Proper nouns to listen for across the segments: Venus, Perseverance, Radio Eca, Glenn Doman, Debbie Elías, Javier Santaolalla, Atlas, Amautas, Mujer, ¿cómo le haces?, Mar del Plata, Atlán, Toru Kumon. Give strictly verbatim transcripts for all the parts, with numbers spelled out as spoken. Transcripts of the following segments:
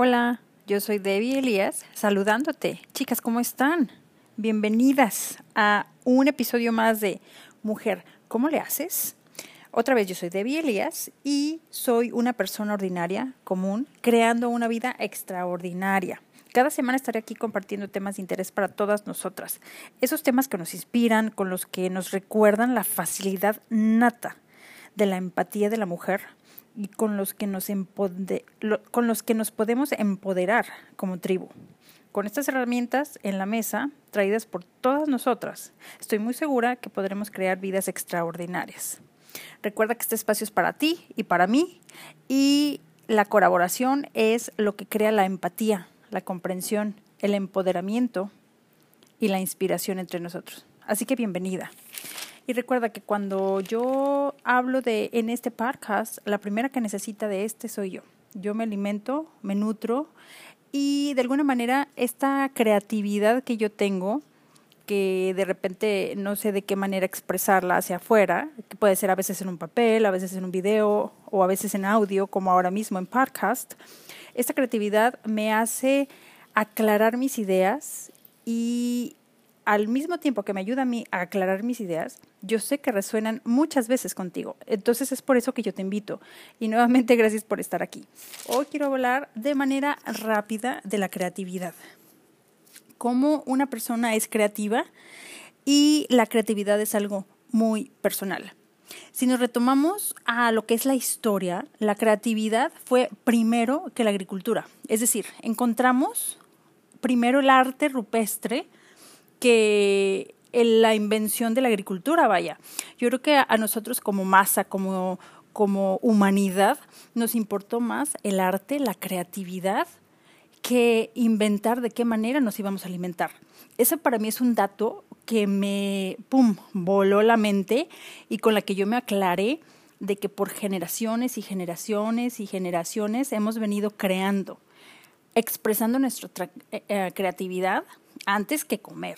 Hola, yo soy Debbie Elías, saludándote. Chicas, ¿cómo están? Bienvenidas a un episodio más de Mujer, ¿cómo le haces? Otra vez, yo soy Debbie Elías y soy una persona ordinaria, común, creando una vida extraordinaria. Cada semana estaré aquí compartiendo temas de interés para todas nosotras. Esos temas que nos inspiran, con los que nos recuerdan la facilidad nata de la empatía de la mujer y con los que nos empoder- lo- con los que nos podemos empoderar como tribu. Con estas herramientas en la mesa, traídas por todas nosotras, estoy muy segura que podremos crear vidas extraordinarias. Recuerda que este espacio es para ti y para mí, y la colaboración es lo que crea la empatía, la comprensión, el empoderamiento y la inspiración entre nosotros. Así que bienvenida. Y recuerda que cuando yo hablo de en este podcast, la primera que necesita de este soy yo. Yo me alimento, me nutro y de alguna manera esta creatividad que yo tengo, que de repente no sé de qué manera expresarla hacia afuera, que puede ser a veces en un papel, a veces en un video o a veces en audio, como ahora mismo en podcast. Esta creatividad me hace aclarar mis ideas y al mismo tiempo que me ayuda a mí a aclarar mis ideas, yo sé que resuenan muchas veces contigo. Entonces es por eso que yo te invito. Y nuevamente gracias por estar aquí. Hoy quiero hablar de manera rápida de la creatividad. Cómo una persona es creativa y la creatividad es algo muy personal. Si nos retomamos a lo que es la historia, la creatividad fue primero que la agricultura. Es decir, encontramos primero el arte rupestre que la invención de la agricultura, vaya. Yo creo que a nosotros como masa, como, como humanidad, nos importó más el arte, la creatividad, que inventar de qué manera nos íbamos a alimentar. Ese para mí es un dato que me, pum, voló la mente y con la que yo me aclaré de que por generaciones y generaciones y generaciones hemos venido creando, expresando nuestra tra- eh, creatividad antes que comer.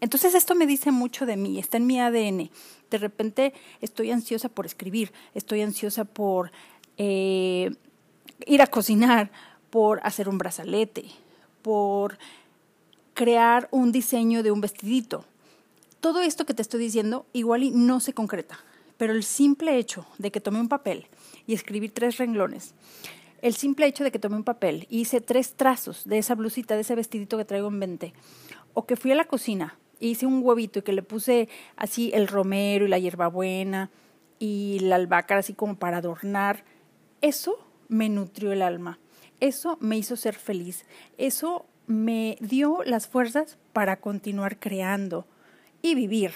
Entonces esto me dice mucho de mí, está en mi A D N. De repente estoy ansiosa por escribir, estoy ansiosa por eh, ir a cocinar, por hacer un brazalete, por crear un diseño de un vestidito. Todo esto que te estoy diciendo igual y no se concreta, pero el simple hecho de que tomé un papel y escribí tres renglones, el simple hecho de que tomé un papel y hice tres trazos de esa blusita, de ese vestidito que traigo en mente, o que fui a la cocina e hice un huevito y que le puse así el romero y la hierbabuena y la albahaca así como para adornar, eso me nutrió el alma. Eso me hizo ser feliz, eso me dio las fuerzas para continuar creando y vivir,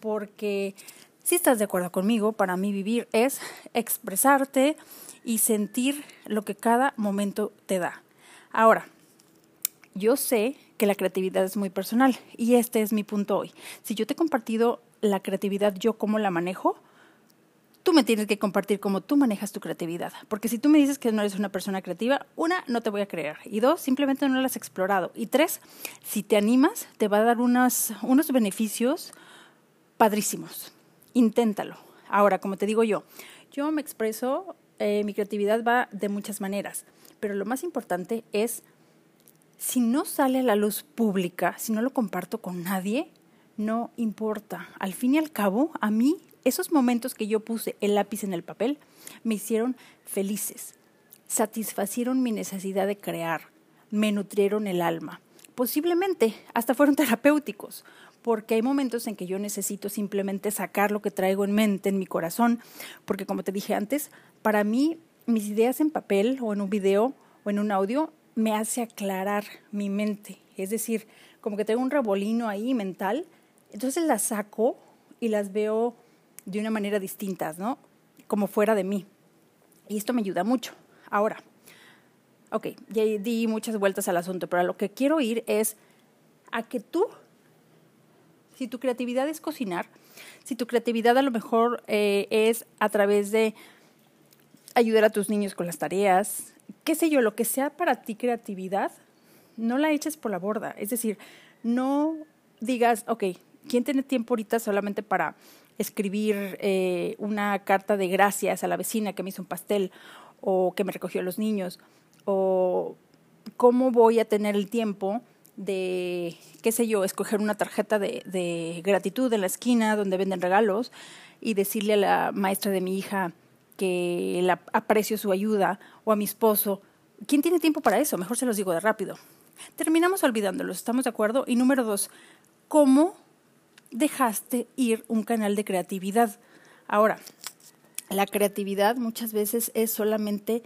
porque si estás de acuerdo conmigo, para mí vivir es expresarte y sentir lo que cada momento te da. Ahora, yo sé que la creatividad es muy personal y este es mi punto hoy. Si yo te he compartido la creatividad, yo cómo la manejo, tú me tienes que compartir cómo tú manejas tu creatividad, porque si tú me dices que no eres una persona creativa, una, no te voy a creer, y dos, simplemente no la has explorado, y tres, si te animas, te va a dar unas, unos beneficios padrísimos. Inténtalo. Ahora, como te digo yo, yo me expreso, eh, mi creatividad va de muchas maneras, pero lo más importante es, si no sale a la luz pública, si no lo comparto con nadie, no importa. Al fin y al cabo, a mí, esos momentos que yo puse el lápiz en el papel me hicieron felices, satisfacieron mi necesidad de crear, me nutrieron el alma. Posiblemente hasta fueron terapéuticos, porque hay momentos en que yo necesito simplemente sacar lo que traigo en mente, en mi corazón, porque como te dije antes, para mí mis ideas en papel o en un video o en un audio me hace aclarar mi mente. Es decir, como que tengo un remolino ahí mental, entonces las saco y las veo de una manera distinta, ¿no? Como fuera de mí. Y esto me ayuda mucho. Ahora, ok, ya di muchas vueltas al asunto, pero a lo que quiero ir es a que tú, si tu creatividad es cocinar, si tu creatividad a lo mejor eh, es a través de ayudar a tus niños con las tareas, qué sé yo, lo que sea para ti creatividad, no la eches por la borda. Es decir, no digas, ok, ¿quién tiene tiempo ahorita solamente para escribir eh, una carta de gracias a la vecina que me hizo un pastel o que me recogió a los niños o ¿cómo voy a tener el tiempo de, qué sé yo, escoger una tarjeta de, de gratitud en la esquina donde venden regalos y decirle a la maestra de mi hija que la, aprecio su ayuda, o a mi esposo? ¿Quién tiene tiempo para eso? Mejor se los digo de rápido. Terminamos olvidándolos, ¿estamos de acuerdo? Y número dos, ¿cómo dejaste ir un canal de creatividad? Ahora, la creatividad muchas veces es solamente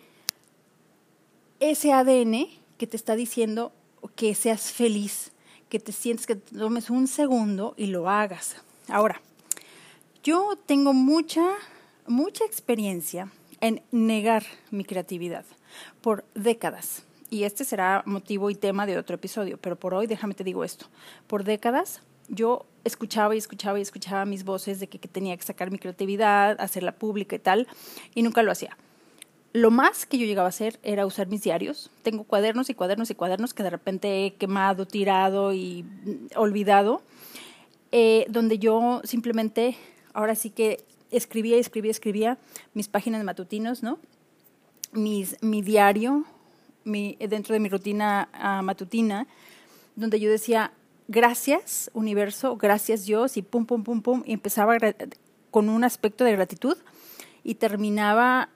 ese A D N que te está diciendo que seas feliz, que te sientes, que te tomes un segundo y lo hagas. Ahora, yo tengo mucha, mucha experiencia en negar mi creatividad por décadas. Y este será motivo y tema de otro episodio, pero por hoy déjame te digo esto. Por décadas yo escuchaba y escuchaba y escuchaba mis voces de que, que tenía que sacar mi creatividad, hacerla pública y tal, y nunca lo hacía. Lo más que yo llegaba a hacer era usar mis diarios. Tengo cuadernos y cuadernos y cuadernos que de repente he quemado, tirado y olvidado, eh, donde yo simplemente, ahora sí que escribía y escribía, escribía mis páginas matutinos, ¿no? Mis, mi diario, mi, dentro de mi rutina uh, matutina, donde yo decía, gracias, universo, gracias, Dios, y pum, pum, pum, pum, y empezaba con un aspecto de gratitud y terminaba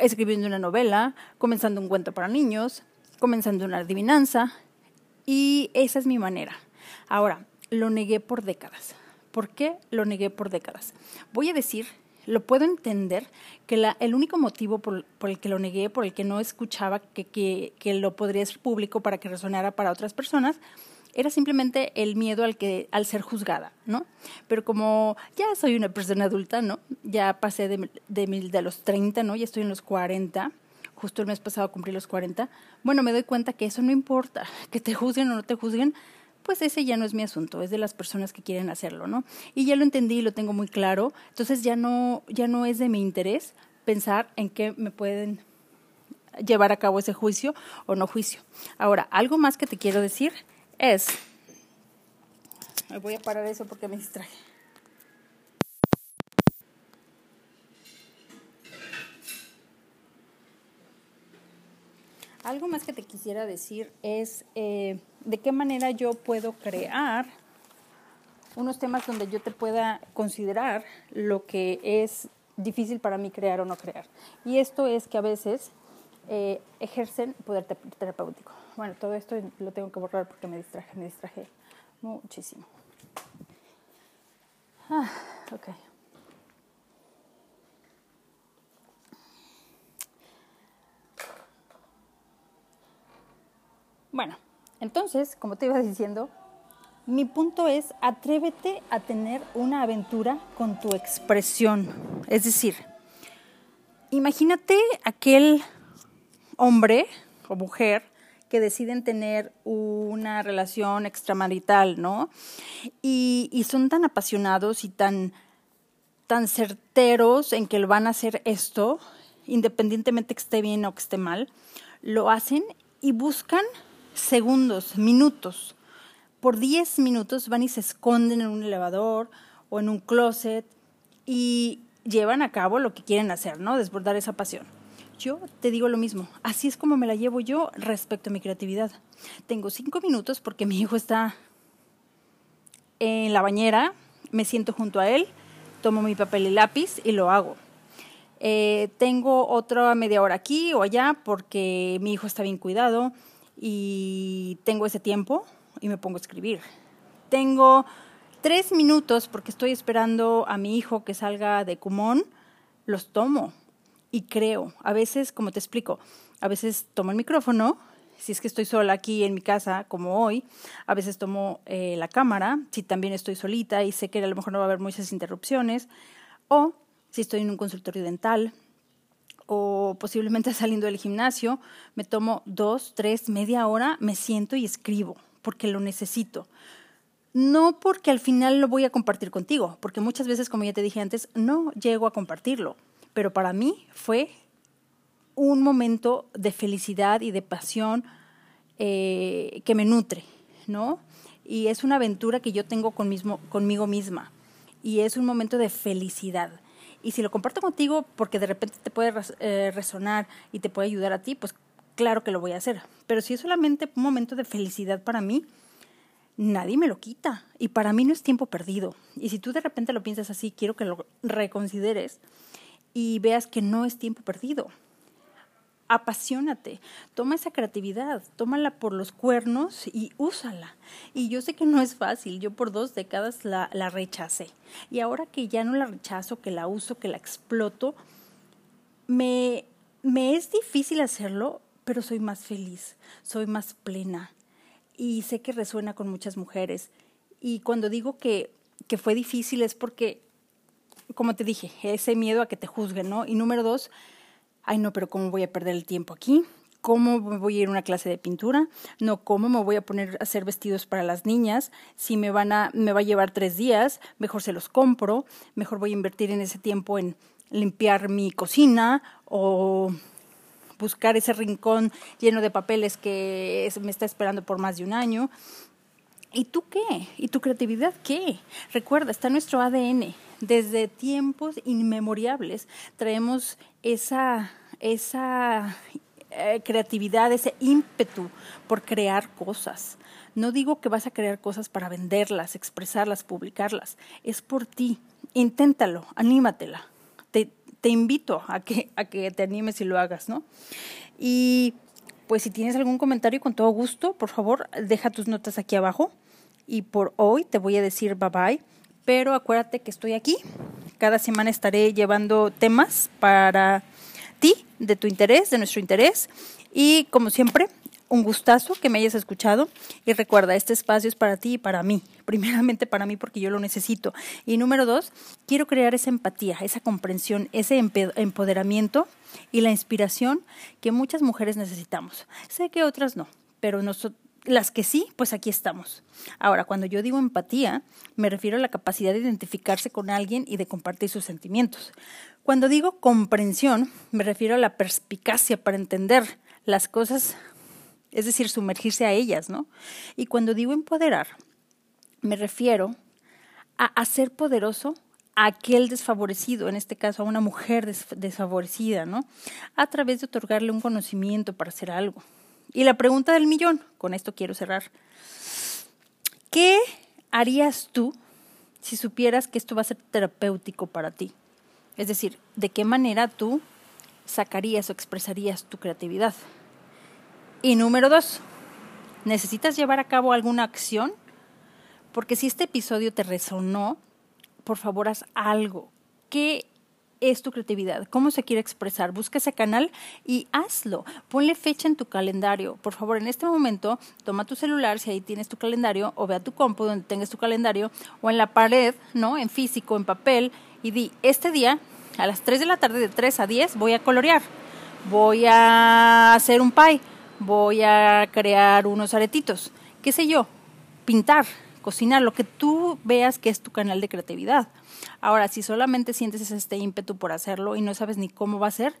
escribiendo una novela, comenzando un cuento para niños, comenzando una adivinanza, y esa es mi manera. Ahora, lo negué por décadas. ¿Por qué lo negué por décadas? Voy a decir, lo puedo entender, que la, el único motivo por, por el que lo negué, por el que no escuchaba que, que, que lo podría hacer público para que resonara para otras personas, era simplemente el miedo al que al ser juzgada, ¿no? Pero como ya soy una persona adulta, ¿no? Ya pasé de, de, de los treinta, ¿no? Ya estoy en los cuarenta, justo el mes pasado cumplí los cuarenta. Bueno, me doy cuenta que eso no importa, que te juzguen o no te juzguen, pues ese ya no es mi asunto, es de las personas que quieren hacerlo, ¿no? Y ya lo entendí, lo tengo muy claro, entonces ya no, ya no es de mi interés pensar en qué me pueden llevar a cabo ese juicio o no juicio. Ahora, algo más que te quiero decir es, me voy a parar eso porque me distraje. Algo más que te quisiera decir es eh, de qué manera yo puedo crear unos temas donde yo te pueda considerar lo que es difícil para mí crear o no crear. Y esto es que a veces Eh, ejercen poder terapéutico. Bueno, todo esto lo tengo que borrar porque me distraje, me distraje muchísimo. Ah, ok. Bueno, entonces, como te iba diciendo, mi punto es, atrévete a tener una aventura con tu expresión. Es decir, imagínate aquel hombre o mujer que deciden tener una relación extramarital, ¿no? Y, y son tan apasionados y tan, tan certeros en que van a hacer esto, independientemente que esté bien o que esté mal, lo hacen y buscan segundos, minutos. Por diez minutos van y se esconden en un elevador o en un closet y llevan a cabo lo que quieren hacer, ¿no? Desbordar esa pasión. Yo te digo lo mismo, así es como me la llevo yo respecto a mi creatividad. Tengo cinco minutos porque mi hijo está en la bañera, me siento junto a él, tomo mi papel y lápiz y lo hago. Eh, tengo otra media hora aquí o allá porque mi hijo está bien cuidado y tengo ese tiempo y me pongo a escribir. Tengo tres minutos porque estoy esperando a mi hijo que salga de Kumon, los tomo. Y creo, a veces, como te explico, a veces tomo el micrófono, si es que estoy sola aquí en mi casa, como hoy, a veces tomo eh, la cámara, si también estoy solita y sé que a lo mejor no va a haber muchas interrupciones, o si estoy en un consultorio dental, o posiblemente saliendo del gimnasio, me tomo dos, tres, media hora, me siento y escribo, porque lo necesito. No porque al final lo voy a compartir contigo, porque muchas veces, como ya te dije antes, no llego a compartirlo. Pero para mí fue un momento de felicidad y de pasión eh, que me nutre, ¿no? Y es una aventura que yo tengo con mismo, conmigo misma. Y es un momento de felicidad. Y si lo comparto contigo porque de repente te puede eh, resonar y te puede ayudar a ti, pues claro que lo voy a hacer. Pero si es solamente un momento de felicidad para mí, nadie me lo quita. Y para mí no es tiempo perdido. Y si tú de repente lo piensas así, quiero que lo reconsideres y veas que no es tiempo perdido. Apasionate, toma esa creatividad, tómala por los cuernos y úsala. Y yo sé que no es fácil, yo por dos décadas la, la rechacé. Y ahora que ya no la rechazo, que la uso, que la exploto, me, me es difícil hacerlo, pero soy más feliz, soy más plena. Y sé que resuena con muchas mujeres. Y cuando digo que, que fue difícil es porque, como te dije, ese miedo a que te juzguen, ¿no? Y número dos, ay, no, pero ¿cómo voy a perder el tiempo aquí? ¿Cómo me voy a ir a una clase de pintura? No, ¿cómo me voy a poner a hacer vestidos para las niñas? Si me van a, me va a llevar tres días, mejor se los compro, mejor voy a invertir en ese tiempo en limpiar mi cocina o buscar ese rincón lleno de papeles que me está esperando por más de un año. ¿Y tú qué? ¿Y tu creatividad qué? Recuerda, está nuestro A D N. Desde tiempos inmemorables traemos esa, esa eh, creatividad, ese ímpetu por crear cosas. No digo que vas a crear cosas para venderlas, expresarlas, publicarlas. Es por ti. Inténtalo, anímatela. Te, te invito a que, a que te animes y lo hagas, ¿no? Y pues si tienes algún comentario, con todo gusto, por favor, deja tus notas aquí abajo. Y por hoy te voy a decir bye bye. Pero acuérdate que estoy aquí, cada semana estaré llevando temas para ti, de tu interés, de nuestro interés, y como siempre, un gustazo que me hayas escuchado, y recuerda, este espacio es para ti y para mí, primeramente para mí porque yo lo necesito, y número dos, quiero crear esa empatía, esa comprensión, ese empoderamiento y la inspiración que muchas mujeres necesitamos, sé que otras no, pero nosotros, las que sí, pues aquí estamos. Ahora, cuando yo digo empatía, me refiero a la capacidad de identificarse con alguien y de compartir sus sentimientos. Cuando digo comprensión, me refiero a la perspicacia para entender las cosas, es decir, sumergirse a ellas, ¿no? Y cuando digo empoderar, me refiero a hacer poderoso a aquel desfavorecido, en este caso a una mujer des- desfavorecida, ¿no? A través de otorgarle un conocimiento para hacer algo. Y la pregunta del millón, con esto quiero cerrar. ¿Qué harías tú si supieras que esto va a ser terapéutico para ti? Es decir, ¿de qué manera tú sacarías o expresarías tu creatividad? Y número dos, ¿necesitas llevar a cabo alguna acción? Porque si este episodio te resonó, por favor haz algo. ¿Qué es tu creatividad? ¿Cómo se quiere expresar? Busca ese canal y hazlo. Ponle fecha en tu calendario. Por favor, en este momento, toma tu celular, si ahí tienes tu calendario, o ve a tu compu donde tengas tu calendario, o en la pared, ¿no? En físico, en papel, y di, este día, a las tres de la tarde, de tres a diez, voy a colorear, voy a hacer un pie, voy a crear unos aretitos, qué sé yo, pintar, cocinar, lo que tú veas que es tu canal de creatividad. Ahora, si solamente sientes este ímpetu por hacerlo y no sabes ni cómo va a ser,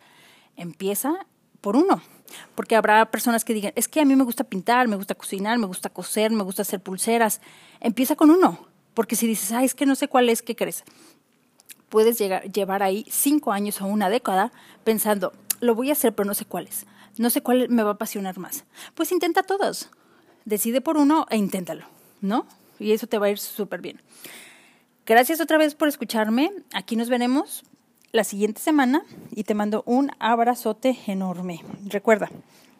empieza por uno. Porque habrá personas que digan, es que a mí me gusta pintar, me gusta cocinar, me gusta coser, me gusta hacer pulseras. Empieza con uno, porque si dices, ay, es que no sé cuál es, ¿qué crees? Puedes llegar, llevar ahí cinco años o una década pensando, lo voy a hacer, pero no sé cuál es. No sé cuál me va a apasionar más. Pues intenta todos. Decide por uno e inténtalo, ¿no? Y eso te va a ir súper bien. Gracias otra vez por escucharme. Aquí nos veremos la siguiente semana y te mando un abrazote enorme. Recuerda,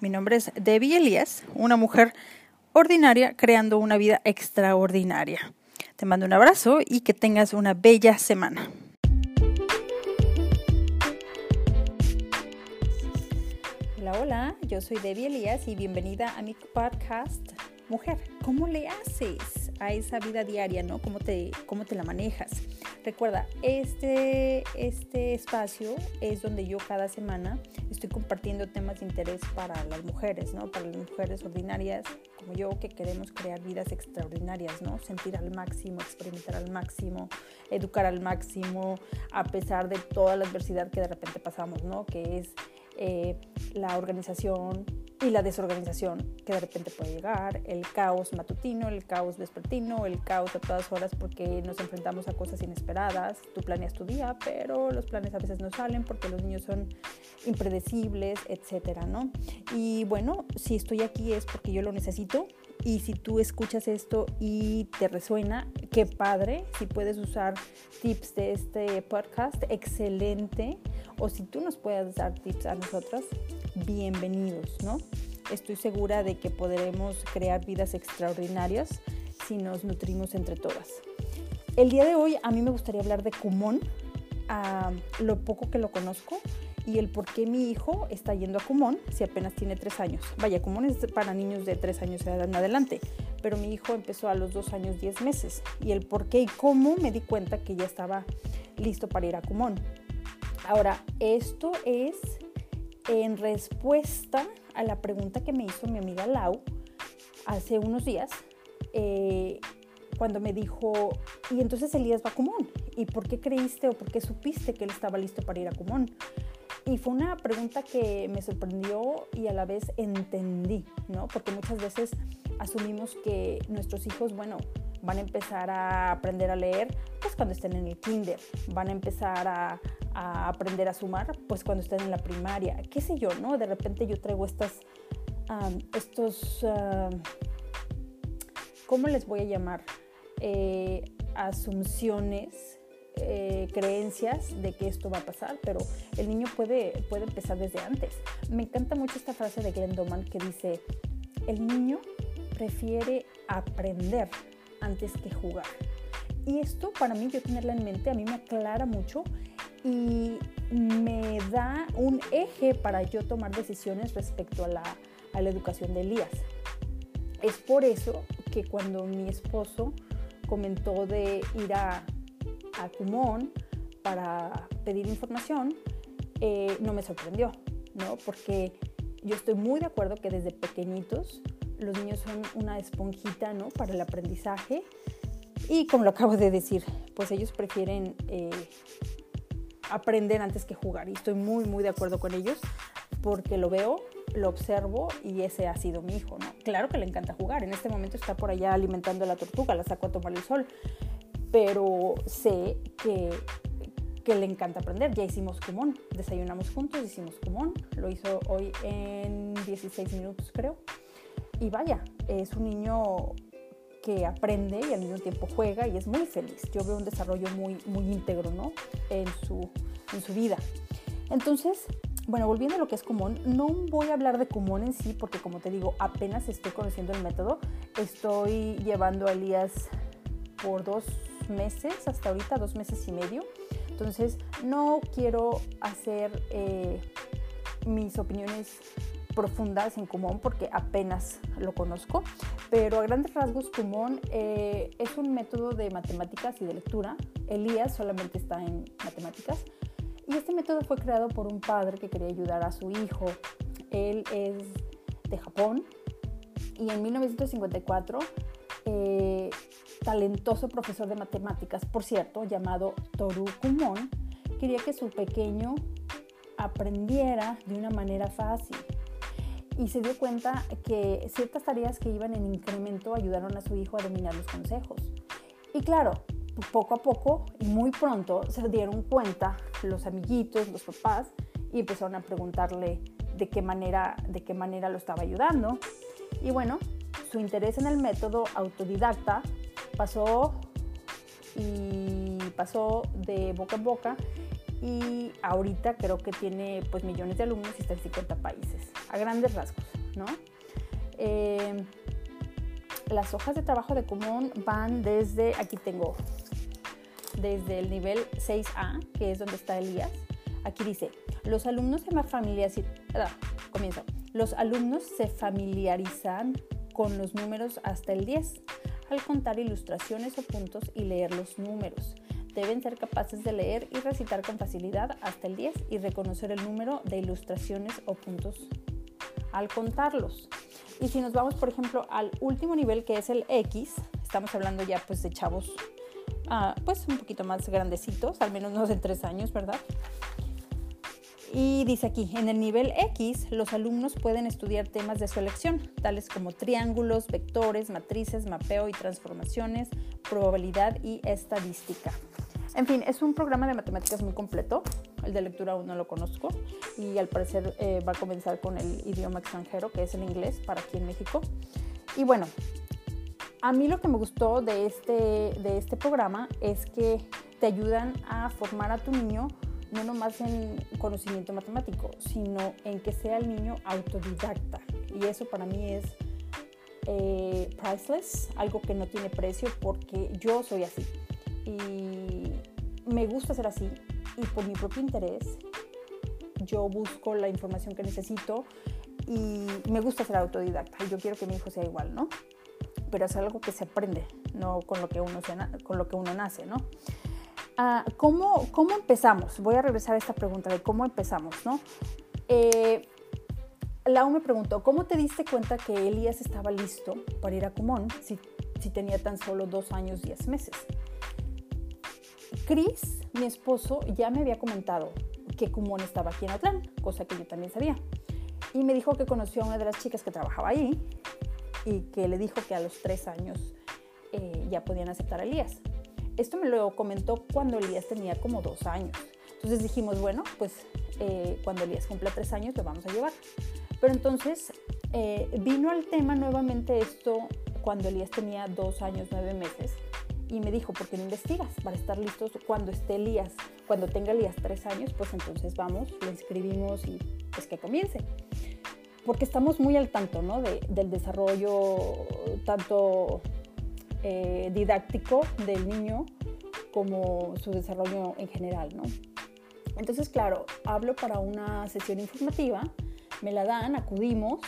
mi nombre es Debbie Elías, una mujer ordinaria creando una vida extraordinaria. Te mando un abrazo y que tengas una bella semana. Hola, hola, yo soy Debbie Elías y bienvenida a mi podcast Mujer, ¿cómo le haces a esa vida diaria, no? ¿Cómo te, cómo te la manejas? Recuerda, este, este espacio es donde yo cada semana estoy compartiendo temas de interés para las mujeres, ¿no? Para las mujeres ordinarias como yo que queremos crear vidas extraordinarias, ¿no? Sentir al máximo, experimentar al máximo, educar al máximo, a pesar de toda la adversidad que de repente pasamos, ¿no? Que es eh, la organización, y la desorganización que de repente puede llegar, el caos matutino, el caos vespertino, el caos a todas horas porque nos enfrentamos a cosas inesperadas. Tú planeas tu día, pero los planes a veces no salen porque los niños son impredecibles, etcétera, ¿no? Y bueno, si estoy aquí es porque yo lo necesito. Y si tú escuchas esto y te resuena, qué padre. Si puedes usar tips de este podcast, excelente. O si tú nos puedes dar tips a nosotras, bienvenidos, ¿no? Estoy segura de que podremos crear vidas extraordinarias si nos nutrimos entre todas. El día de hoy a mí me gustaría hablar de Kumon, a lo poco que lo conozco. Y el por qué mi hijo está yendo a Kumon si apenas tiene tres años. Vaya, Kumon es para niños de tres años en adelante, pero mi hijo empezó a los dos años, diez meses. Y el por qué y cómo me di cuenta que ya estaba listo para ir a Kumon. Ahora, esto es en respuesta a la pregunta que me hizo mi amiga Lau hace unos días, eh, cuando me dijo, y entonces Elías va a Kumon, ¿y por qué creíste o por qué supiste que él estaba listo para ir a Kumon? Y fue una pregunta que me sorprendió y a la vez entendí, ¿no? Porque muchas veces asumimos que nuestros hijos, bueno, van a empezar a aprender a leer, pues cuando estén en el kinder, van a empezar a, a aprender a sumar, pues cuando estén en la primaria, qué sé yo, ¿no? De repente yo traigo estas, um, estos, uh, ¿cómo les voy a llamar? Eh, asunciones, Eh, creencias de que esto va a pasar, pero el niño puede, puede empezar desde antes. Me encanta mucho esta frase de Glenn Doman que dice, el niño prefiere aprender antes que jugar. Y esto, para mí, yo tenerla en mente, a mí me aclara mucho y me da un eje para yo tomar decisiones respecto a la, a la educación de Elías. Es por eso que cuando mi esposo comentó de ir a a Kumon para pedir información, eh, no me sorprendió, ¿no? Porque yo estoy muy de acuerdo que desde pequeñitos los niños son una esponjita, ¿no? Para el aprendizaje y, como lo acabo de decir, pues ellos prefieren eh, aprender antes que jugar y estoy muy, muy de acuerdo con ellos porque lo veo, lo observo y ese ha sido mi hijo, ¿no? Claro que le encanta jugar, en este momento está por allá alimentando a la tortuga, la saco a tomar el sol, pero sé que, que le encanta aprender. Ya hicimos Kumon, desayunamos juntos, hicimos Kumon, lo hizo hoy en dieciséis minutos creo, y vaya, es un niño que aprende y al mismo tiempo juega y es muy feliz. Yo veo un desarrollo muy, muy íntegro, ¿no? en su, en su vida. Entonces, bueno, volviendo a lo que es Kumon, no voy a hablar de Kumon en sí, porque como te digo, apenas estoy conociendo el método, estoy llevando a Elías por dos meses, hasta ahorita dos meses y medio, entonces no quiero hacer eh, mis opiniones profundas en Kumon porque apenas lo conozco, pero a grandes rasgos Kumon eh, es un método de matemáticas y de lectura. Elías solamente está en matemáticas y este método fue creado por un padre que quería ayudar a su hijo. Él es de Japón y en mil novecientos cincuenta y cuatro eh, talentoso profesor de matemáticas, por cierto, llamado Toru Kumon, quería que su pequeño aprendiera de una manera fácil y se dio cuenta que ciertas tareas que iban en incremento ayudaron a su hijo a dominar los consejos. Y claro, poco a poco y muy pronto se dieron cuenta los amiguitos, los papás, y empezaron a preguntarle de qué manera, de qué manera lo estaba ayudando. Y bueno, su interés en el método autodidacta pasó y pasó de boca en boca y ahorita creo que tiene pues millones de alumnos y está en cincuenta países, a grandes rasgos, ¿no? Eh, las hojas de trabajo de Kumon van desde, aquí tengo, desde el nivel seis A, que es donde está Elías. Aquí dice, los alumnos se familiarizan, ah, comienzo, los alumnos se familiarizan con los números hasta el diez. Al contar ilustraciones o puntos y leer los números. Deben ser capaces de leer y recitar con facilidad hasta el diez y reconocer el número de ilustraciones o puntos al contarlos. Y si nos vamos, por ejemplo, al último nivel, que es el X, estamos hablando ya pues de chavos uh, pues un poquito más grandecitos, al menos no de tres años, ¿verdad? Y dice aquí, en el nivel X, los alumnos pueden estudiar temas de su elección, tales como triángulos, vectores, matrices, mapeo y transformaciones, probabilidad y estadística. En fin, es un programa de matemáticas muy completo. El de lectura aún no lo conozco y al parecer eh, va a comenzar con el idioma extranjero, que es el inglés, para aquí en México. Y bueno, a mí lo que me gustó de este, de este programa es que te ayudan a formar a tu niño no nomás en conocimiento matemático, sino en que sea el niño autodidacta. Y eso para mí es eh, priceless, algo que no tiene precio, porque yo soy así. Y me gusta ser así, y por mi propio interés yo busco la información que necesito y me gusta ser autodidacta. Y yo quiero que mi hijo sea igual, ¿no? Pero es algo que se aprende, no con lo que uno, se na- con lo que uno nace, ¿no? Ah, ¿cómo, ¿Cómo empezamos? Voy a regresar a esta pregunta de cómo empezamos, ¿no? Eh, Lau me preguntó, ¿cómo te diste cuenta que Elías estaba listo para ir a Kumon si, si tenía tan solo dos años, diez meses? Chris, mi esposo, ya me había comentado que Kumon estaba aquí en Atlán, cosa que yo también sabía. Y me dijo que conoció a una de las chicas que trabajaba ahí y que le dijo que a los tres años eh, ya podían aceptar a Elías. Esto me lo comentó cuando Elías tenía como dos años. Entonces dijimos, bueno, pues eh, cuando Elías cumpla tres años lo vamos a llevar. Pero entonces eh, vino al tema nuevamente esto cuando Elías tenía dos años, nueve meses. Y me dijo, ¿por qué no investigas? Para estar listos cuando esté Elías, cuando tenga Elías tres años, pues entonces vamos, lo inscribimos y pues que comience. Porque estamos muy al tanto, ¿no? De, del desarrollo tanto... Eh, didáctico del niño como su desarrollo en general, ¿no? Entonces, claro, hablo para una sesión informativa, me la dan, acudimos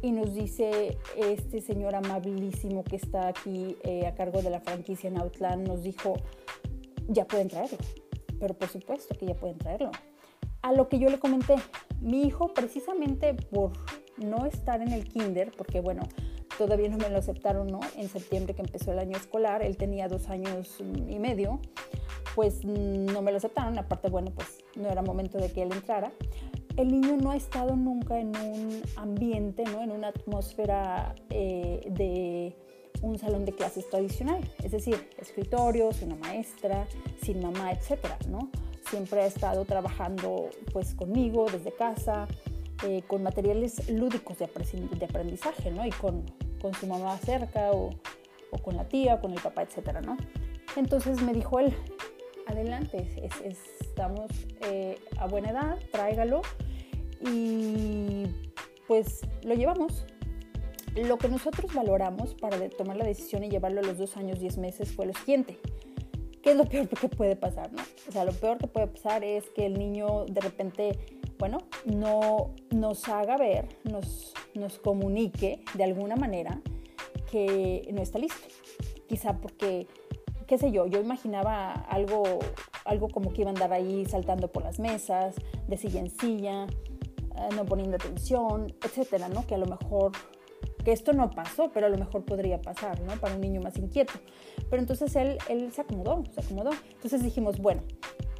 y nos dice este señor amabilísimo que está aquí eh, a cargo de la franquicia en Atlán, nos dijo, ya pueden traerlo, pero por supuesto que ya pueden traerlo. A lo que yo le comenté, mi hijo precisamente por no estar en el kinder, porque bueno, todavía no me lo aceptaron, ¿no? En septiembre que empezó el año escolar, él tenía dos años y medio, pues no me lo aceptaron. Aparte, bueno, pues no era momento de que él entrara. El niño no ha estado nunca en un ambiente, ¿no? En una atmósfera eh, de un salón de clases tradicional, es decir, escritorios, una maestra, sin mamá, etcétera, ¿no? Siempre ha estado trabajando, pues, conmigo desde casa, eh, con materiales lúdicos de aprendizaje, ¿no? Y con con su mamá cerca o, o con la tía o con el papá, etcétera, ¿no? Entonces me dijo él, adelante, es, es, estamos eh, a buena edad, tráigalo y pues lo llevamos. Lo que nosotros valoramos para de, tomar la decisión y llevarlo a los dos años, diez meses fue lo siguiente. ¿Qué es lo peor que puede pasar, no? O sea, lo peor que puede pasar es que el niño de repente, bueno, no nos haga ver, nos, nos comunique de alguna manera que no está listo. Quizá porque, qué sé yo, yo imaginaba algo, algo como que iba a andar ahí saltando por las mesas, de silla en silla, eh, no poniendo atención, etcétera, ¿no? Que a lo mejor, que esto no pasó, pero a lo mejor podría pasar, ¿no? Para un niño más inquieto. Pero entonces él, él se acomodó, se acomodó. Entonces dijimos, bueno,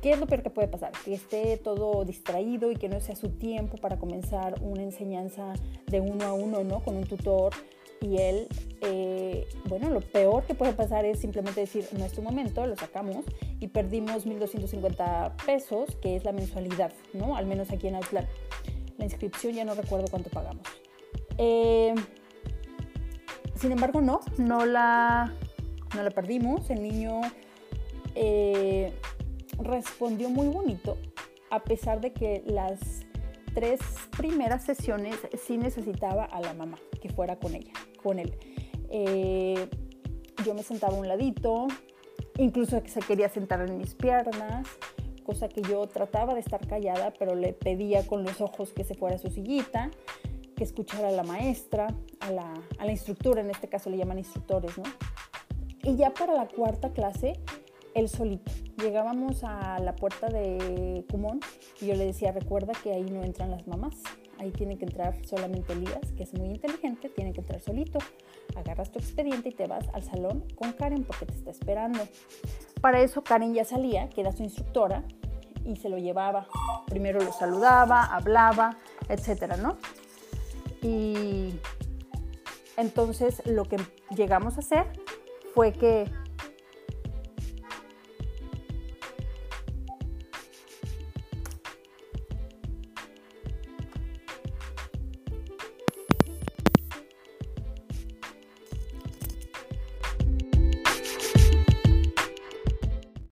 ¿qué es lo peor que puede pasar? Que esté todo distraído y que no sea su tiempo para comenzar una enseñanza de uno a uno, ¿no? Con un tutor. Y él, eh, bueno, lo peor que puede pasar es simplemente decir, no es tu momento, lo sacamos y perdimos mil doscientos cincuenta pesos, que es la mensualidad, ¿no? Al menos aquí en Atlán. La inscripción ya no recuerdo cuánto pagamos. Eh, sin embargo, no, no la, no la perdimos. El niño... Eh, respondió muy bonito, a pesar de que las tres primeras sesiones sí necesitaba a la mamá que fuera con ella, con él. Eh, yo me sentaba a un ladito, incluso que se quería sentar en mis piernas, cosa que yo trataba de estar callada, pero le pedía con los ojos que se fuera a su sillita, que escuchara a la maestra, a la, a la instructora, en este caso le llaman instructores, ¿no? Y ya para la cuarta clase, él solito. Llegábamos a la puerta de Kumon y yo le decía, recuerda que ahí no entran las mamás, ahí tiene que entrar solamente Elías, que es muy inteligente, tiene que entrar solito. Agarras tu expediente y te vas al salón con Karen porque te está esperando. Para eso Karen ya salía, que era su instructora, y se lo llevaba. Primero lo saludaba, hablaba, etcétera, ¿no? Y entonces lo que llegamos a hacer fue que